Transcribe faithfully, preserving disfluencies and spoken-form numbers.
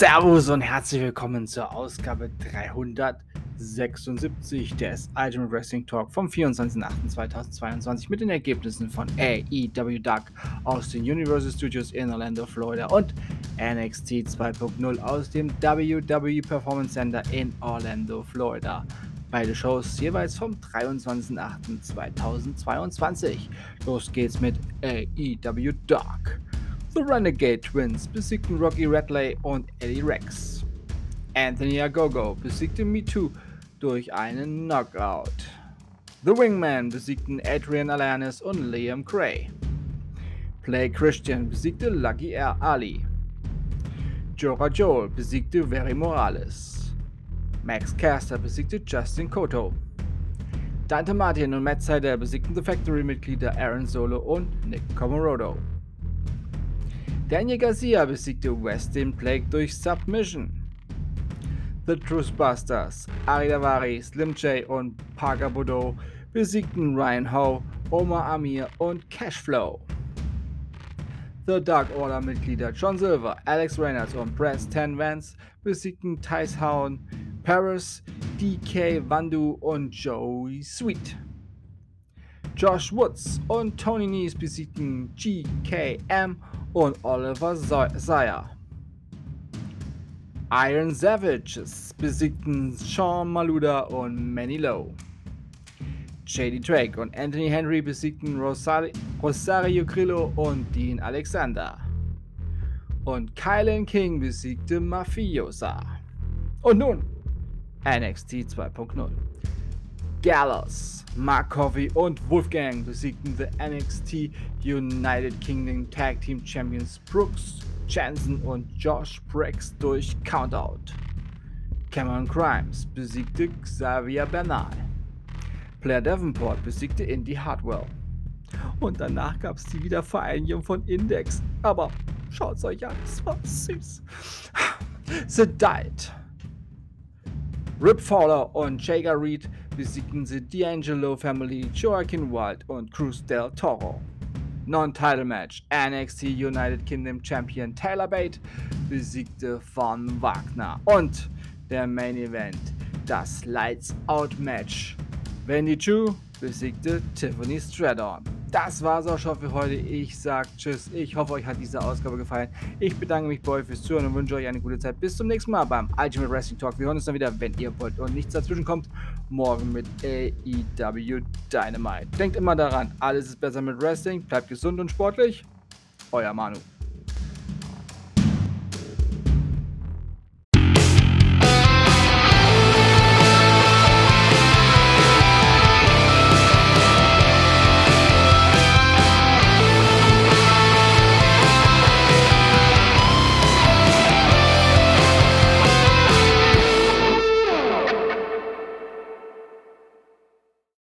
Servus und herzlich willkommen zur Ausgabe dreihundertsechsundsiebzig des Ultimate Wrestling Talk vom vierundzwanzigsten achten zweitausendzweiundzwanzig mit den Ergebnissen von A E W Dark aus den Universal Studios in Orlando, Florida und N X T zwei Punkt null aus dem W W E Performance Center in Orlando, Florida. Beide Shows jeweils vom dreiundzwanzigsten achten zweitausendzweiundzwanzig. Los geht's mit A E W Dark. The Renegade Twins besiegten Rocky Radley und Eddie Rex. Anthony Agogo besiegte Me Too durch einen Knockout. The Wingman besiegten Adrian Alanis und Liam Cray. Play Christian besiegte Lucky Air Ali. Jorah Joel besiegte Veri Morales. Max Caster besiegte Justin Cotto. Dante Martin und Matt Sider besiegten The Factory-Mitglieder Aaron Solo und Nick Comorodo. Daniel Garcia besiegte Westin Plague durch Submission. The Truthbusters, Ari Daivari, Slim Jay und Parker Boudreaux besiegten Ryan Ho, Omar Amin und Cashflow. The Dark Order Mitglieder John Silver, Alex Reynolds und Preston Vance besiegten Tice Hound, Paris, D K Vandu und Joey Sweet. Josh Woods und Tony Nese besiegten G K M und Oliver Sire. Iron Savages besiegten Sean Maluda und Manny Lowe. J D Drake und Anthony Henry besiegten Rosari Rosario Grillo und Dean Alexander. Und Kylan King besiegte Mafiosa. Und nun N X T zwei Punkt null. Gallows, Mark Coffey und Wolfgang besiegten die N X T United Kingdom Tag Team Champions Brooks, Jensen und Josh Briggs durch Countout. Cameron Grimes besiegte Xavier Bernal. Blair Davenport besiegte Indy Hartwell. Und danach gab es die Wiedervereinigung von Index, aber schaut's euch an, es war süß. The Diet. Rip Fowler und Jager Reed besiegten sie D'Angelo Family, Joaquin Wilde und Cruz del Toro. Non-Title Match, N X T United Kingdom Champion Tyler Bate besiegte Von Wagner. Und der Main Event, das Lights Out Match. Wendy Chu besiegte Tiffany Stratton. Das war's auch schon für heute. Ich sag tschüss. Ich hoffe, euch hat diese Ausgabe gefallen. Ich bedanke mich bei euch fürs Zuhören und wünsche euch eine gute Zeit. Bis zum nächsten Mal beim Ultimate Wrestling Talk. Wir hören uns dann wieder, wenn ihr wollt und nichts dazwischen kommt. Morgen mit A E W Dynamite. Denkt immer daran, alles ist besser mit Wrestling. Bleibt gesund und sportlich. Euer Manu.